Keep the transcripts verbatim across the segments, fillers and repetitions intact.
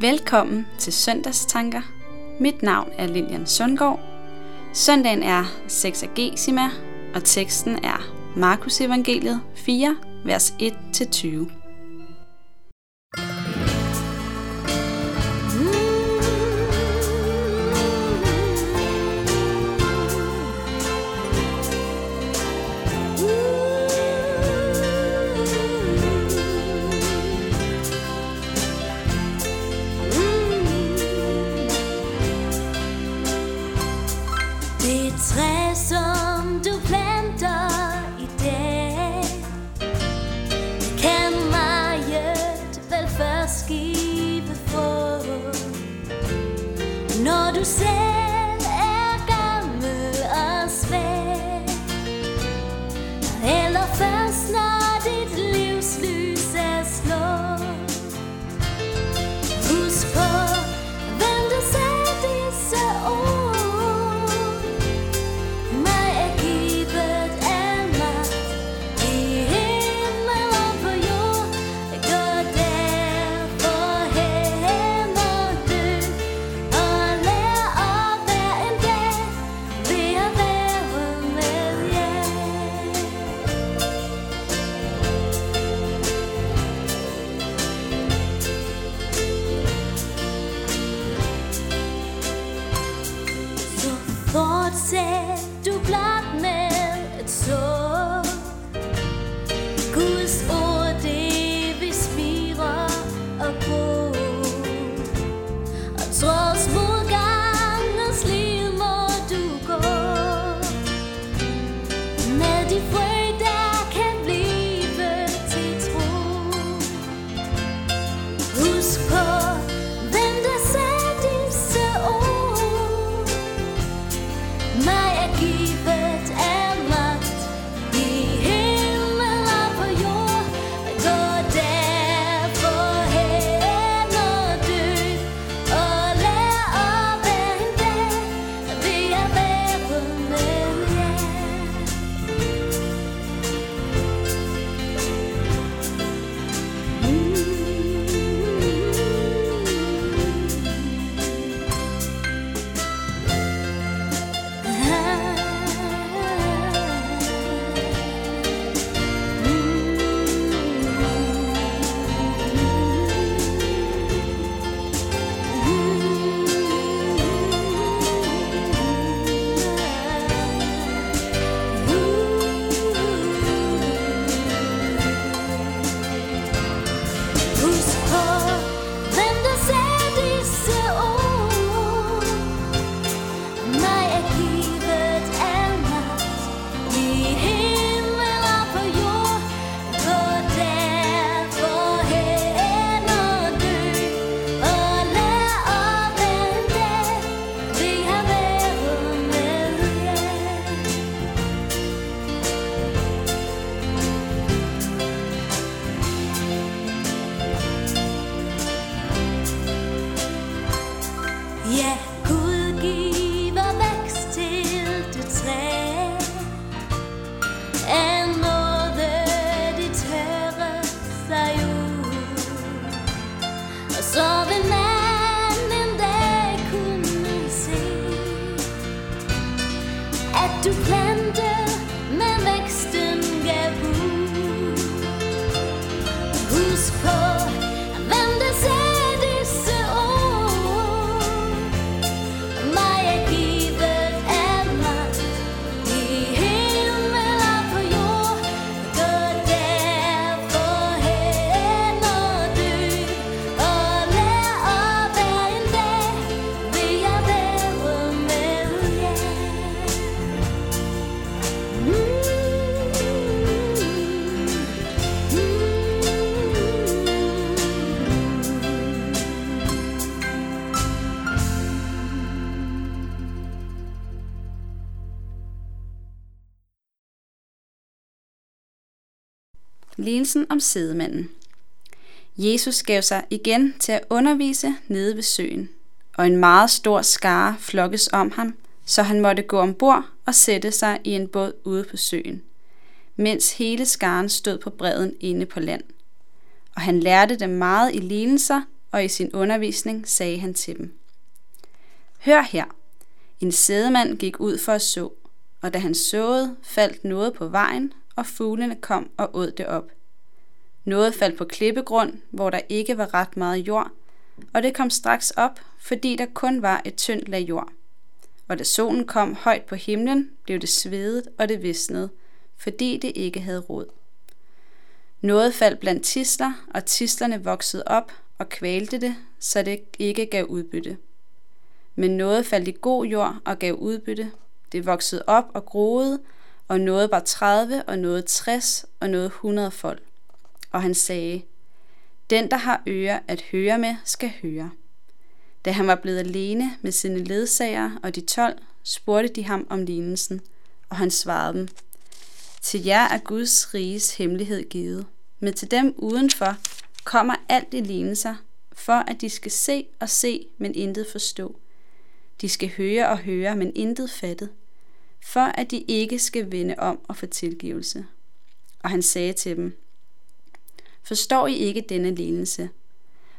Velkommen til Søndagstanker. Mit navn er Lilian Sundgaard. Søndagen er seksagesima, og teksten er Markus Evangeliet fire, vers et til tyve. Du selv er gammel og svær, eller først når dit livs lys er slået. Husk på, hvem der sagde disse ord: mig er givet al magt i himmel og på jord. Gå derfor hen og dø og fortsæt du blot med et sår. Guds ord, det vi smirer og bruger. Og trods modgangens liv må du gå. Med de frø, der kan blive til tro. Husk på, hvem der sagde disse ord. Mig er givet al magt i himmel og på jord. Gå derfor hen og dø og lær op af en dag, ved at være med jer. Husk på, hvem der sagde disse ord. Mig er givet al magt i himmel og på jord. Gå derfor hen og dø og lær op en dag, vi har været med jer. Ja, Gud giver vækst til det træ, af nåde det tørrer sig ud. Og så vil man en dag kunne se, at du plante med væksten gav bud. Husk på, hvem der sagde disse ord. Mig er givet al magt i himmel og på jord. Gå derfor hen og dø og lær op af en dag, ved at være med jer. Lignelsen om sædemanden. Jesus gav sig igen til at undervise nede ved søen, og en meget stor skare flokkes om ham, så han måtte gå ombord og sætte sig i en båd ude på søen, mens hele skaren stod på bredden inde på land. Og han lærte dem meget i lignelser, og i sin undervisning sagde han til dem: Hør her, en sædemand gik ud for at så, og da han såede, faldt noget på vejen, og fuglene kom og åd det op. Noget faldt på klippegrund, hvor der ikke var ret meget jord, og det kom straks op, fordi der kun var et tyndt lag jord. Og da solen kom højt på himlen, blev det svedet, og det visnede, fordi det ikke havde rod. Noget faldt blandt tidsler, og tidslerne voksede op og kvalte det, så det ikke gav udbytte. Men noget faldt i god jord og gav udbytte. Det voksede op og groede, og noget bar tredive, og noget tres, og noget hundrede fold. Og han sagde: Den, der har ører at høre med, skal høre. Da han var blevet alene med sine ledsagere og de tolv, spurgte de ham om lignelsen, og han svarede dem: Til jer er Guds riges hemmelighed givet, men til dem udenfor kommer alt i lignelser, for at de skal se og se, men intet forstå. De skal høre og høre, men intet fatte, for at de ikke skal vende om og få tilgivelse. Og han sagde til dem: Forstår I ikke denne lignelse?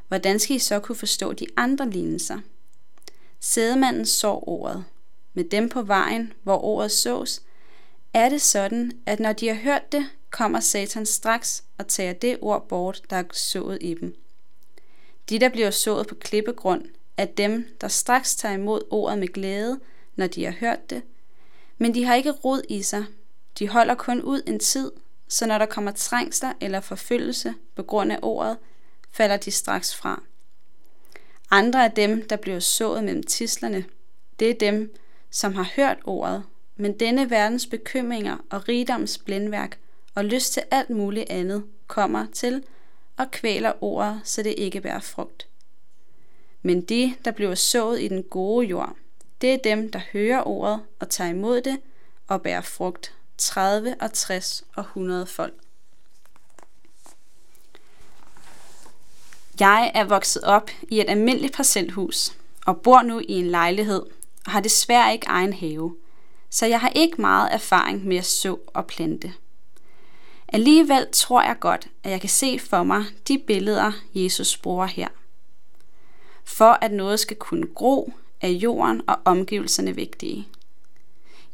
Hvordan skal I så kunne forstå de andre lignelser? Sædemanden sår ordet. Med dem på vejen, hvor ordet sås, er det sådan, at når de har hørt det, kommer Satan straks og tager det ord bort, der er sået i dem. De, der bliver sået på klippegrund, er dem, der straks tager imod ordet med glæde, når de har hørt det, men de har ikke rod i sig. De holder kun ud en tid, så når der kommer trængsler eller forfølgelse på grund af ordet, falder de straks fra. Andre er dem, der bliver sået mellem tidslerne. Det er dem, som har hørt ordet, men denne verdens bekymringer og rigdoms blændværk og lyst til alt muligt andet kommer til og kvæler ordet, så det ikke bærer frugt. Men de, der bliver sået i den gode jord, det er dem, der hører ordet og tager imod det og bærer frugt, tredive og tres og hundrede fold. Jeg er vokset op i et almindeligt parcelhus og bor nu i en lejlighed og har desværre ikke egen have, så jeg har ikke meget erfaring med at så og plante. Alligevel tror jeg godt, at jeg kan se for mig de billeder, Jesus bruger her. For at noget skal kunne gro, er jorden og omgivelserne vigtige.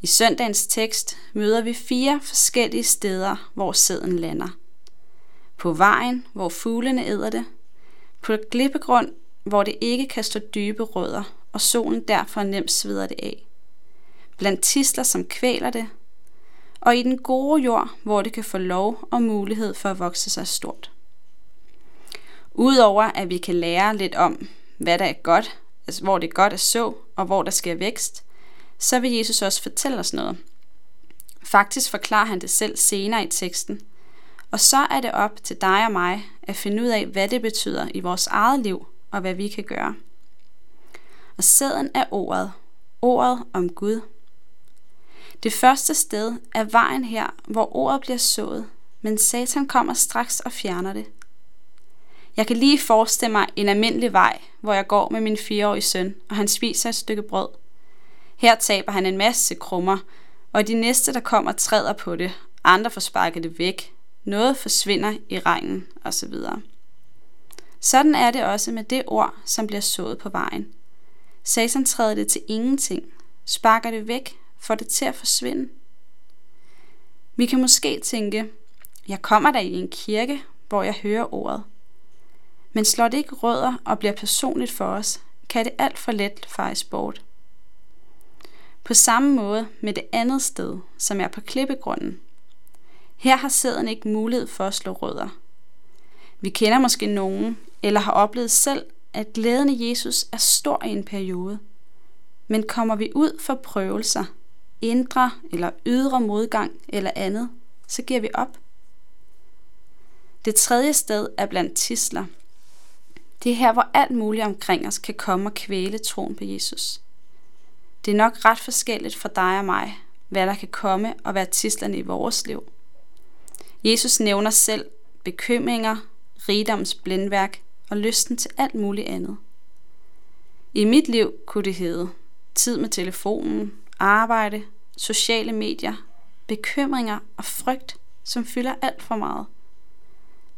I søndagens tekst møder vi fire forskellige steder, hvor sæden lander. På vejen, hvor fuglene æder det. På klippegrund, hvor det ikke kan stå dybe rødder, og solen derfor nemt sveder det af. Blandt tidsler, som kvæler det. Og i den gode jord, hvor det kan få lov og mulighed for at vokse sig stort. Udover at vi kan lære lidt om, hvad der er godt, altså hvor det er godt at så, og hvor der sker vækst, så vil Jesus også fortælle os noget. Faktisk forklarer han det selv senere i teksten. Og så er det op til dig og mig at finde ud af, hvad det betyder i vores eget liv, og hvad vi kan gøre. Og sæden er ordet. Ordet om Gud. Det første sted er vejen her, hvor ordet bliver sået, men Satan kommer straks og fjerner det. Jeg kan lige forestille mig en almindelig vej, hvor jeg går med min fireårige søn, og han spiser et stykke brød. Her taber han en masse krummer, og de næste, der kommer, træder på det. Andre får sparket det væk. Noget forsvinder i regnen, og så videre. Sådan er det også med det ord, som bliver sået på vejen. Satan træder det til ingenting, sparker det væk, får det til at forsvinde. Vi kan måske tænke, jeg kommer da i en kirke, hvor jeg hører ordet. Men slår det ikke rødder og bliver personligt for os, kan det alt for let fejes bort. På samme måde med det andet sted, som er på klippegrunden. Her har sæden ikke mulighed for at slå rødder. Vi kender måske nogen, eller har oplevet selv, at glæden i Jesus er stor i en periode. Men kommer vi ud for prøvelser, indre eller ydre modgang eller andet, så giver vi op. Det tredje sted er blandt tidsler. Det er her, hvor alt muligt omkring os kan komme og kvæle troen på Jesus. Det er nok ret forskelligt for dig og mig, hvad der kan komme og være tidslerne i vores liv. Jesus nævner selv bekymringer, rigdoms blændværk og lysten til alt muligt andet. I mit liv kunne det hedde tid med telefonen, arbejde, sociale medier, bekymringer og frygt, som fylder alt for meget.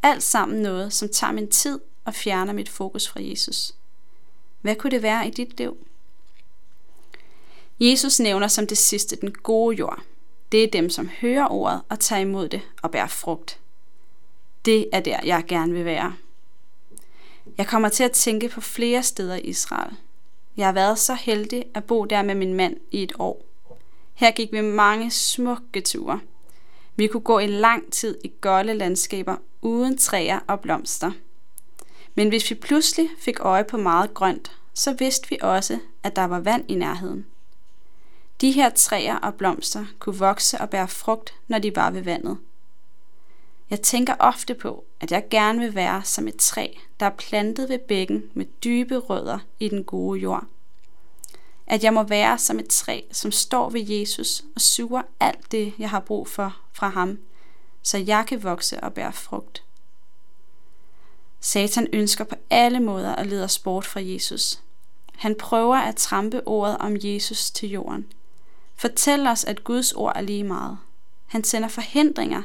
Alt sammen noget, som tager min tid og fjerner mit fokus fra Jesus. Hvad kunne det være i dit liv? Jesus nævner som det sidste den gode jord. Det er dem, som hører ordet og tager imod det og bærer frugt. Det er der, jeg gerne vil være. Jeg kommer til at tænke på flere steder i Israel. Jeg har været så heldig at bo der med min mand i et år. Her gik vi mange smukke ture. Vi kunne gå i lang tid i golde landskaber uden træer og blomster. Men hvis vi pludselig fik øje på meget grønt, så vidste vi også, at der var vand i nærheden. De her træer og blomster kunne vokse og bære frugt, når de var ved vandet. Jeg tænker ofte på, at jeg gerne vil være som et træ, der er plantet ved bækken med dybe rødder i den gode jord. At jeg må være som et træ, som står ved Jesus og suger alt det, jeg har brug for fra ham, så jeg kan vokse og bære frugt. Satan ønsker på alle måder at lede os bort fra Jesus. Han prøver at trampe ordet om Jesus til jorden. Fortæl os, at Guds ord er lige meget. Han sender forhindringer.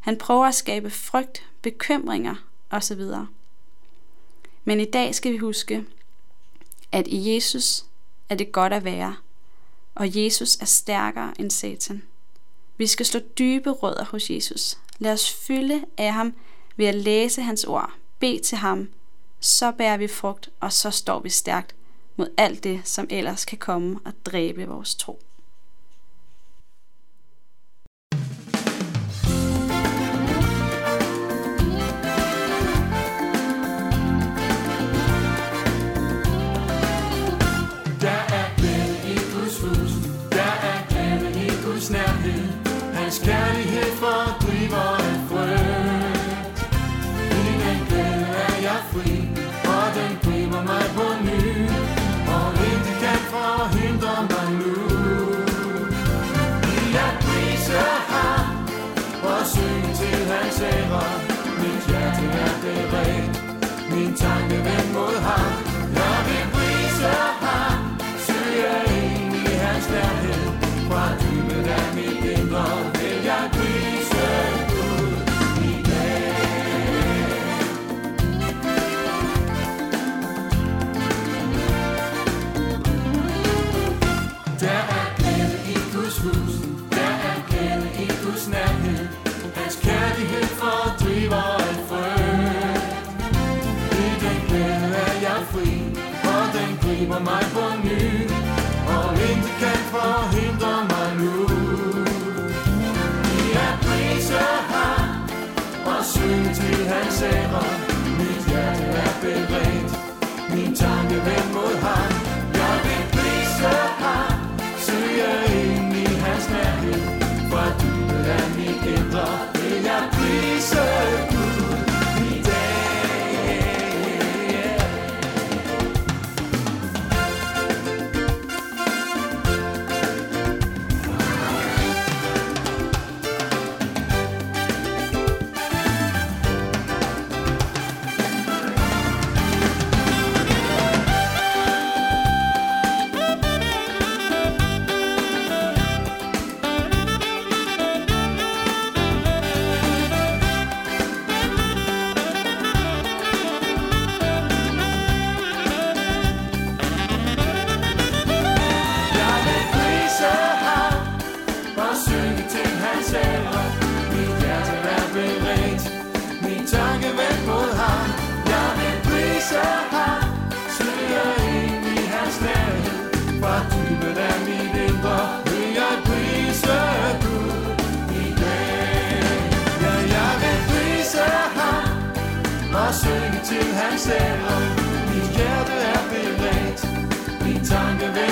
Han prøver at skabe frygt, bekymringer osv. Men i dag skal vi huske, at i Jesus er det godt at være, og Jesus er stærkere end Satan. Vi skal slå dybe rødder hos Jesus. Lad os fylde af ham ved at læse hans ord, bede til ham. Så bærer vi frugt, og så står vi stærkt mod alt det, som ellers kan komme og dræbe vores tro. Mit hjerte er beredt, min tanke vendt mod ham. Når vi priser ham, søger ind i hans nærhed. Fra dybet af mit indre vil jeg prise Gud i dag. Der er glæde i Guds hus, der er glæde i Guds nærhed. Hans kærlighed fordriver alt frygt. I den glæde er jeg fri, og den griber mig på ny, og intet kan forhindre mig nu. I at prise ham og synge til hans ære. Mit hjerte er beredt, min tanke vendt mod ham. Jeg vil prise ham, søger ind i hans nærhed. Fra dybet af mit indre vil jeg prise Gud i dag. Til hans ære, mit hjerte er beredt, min tanke væk.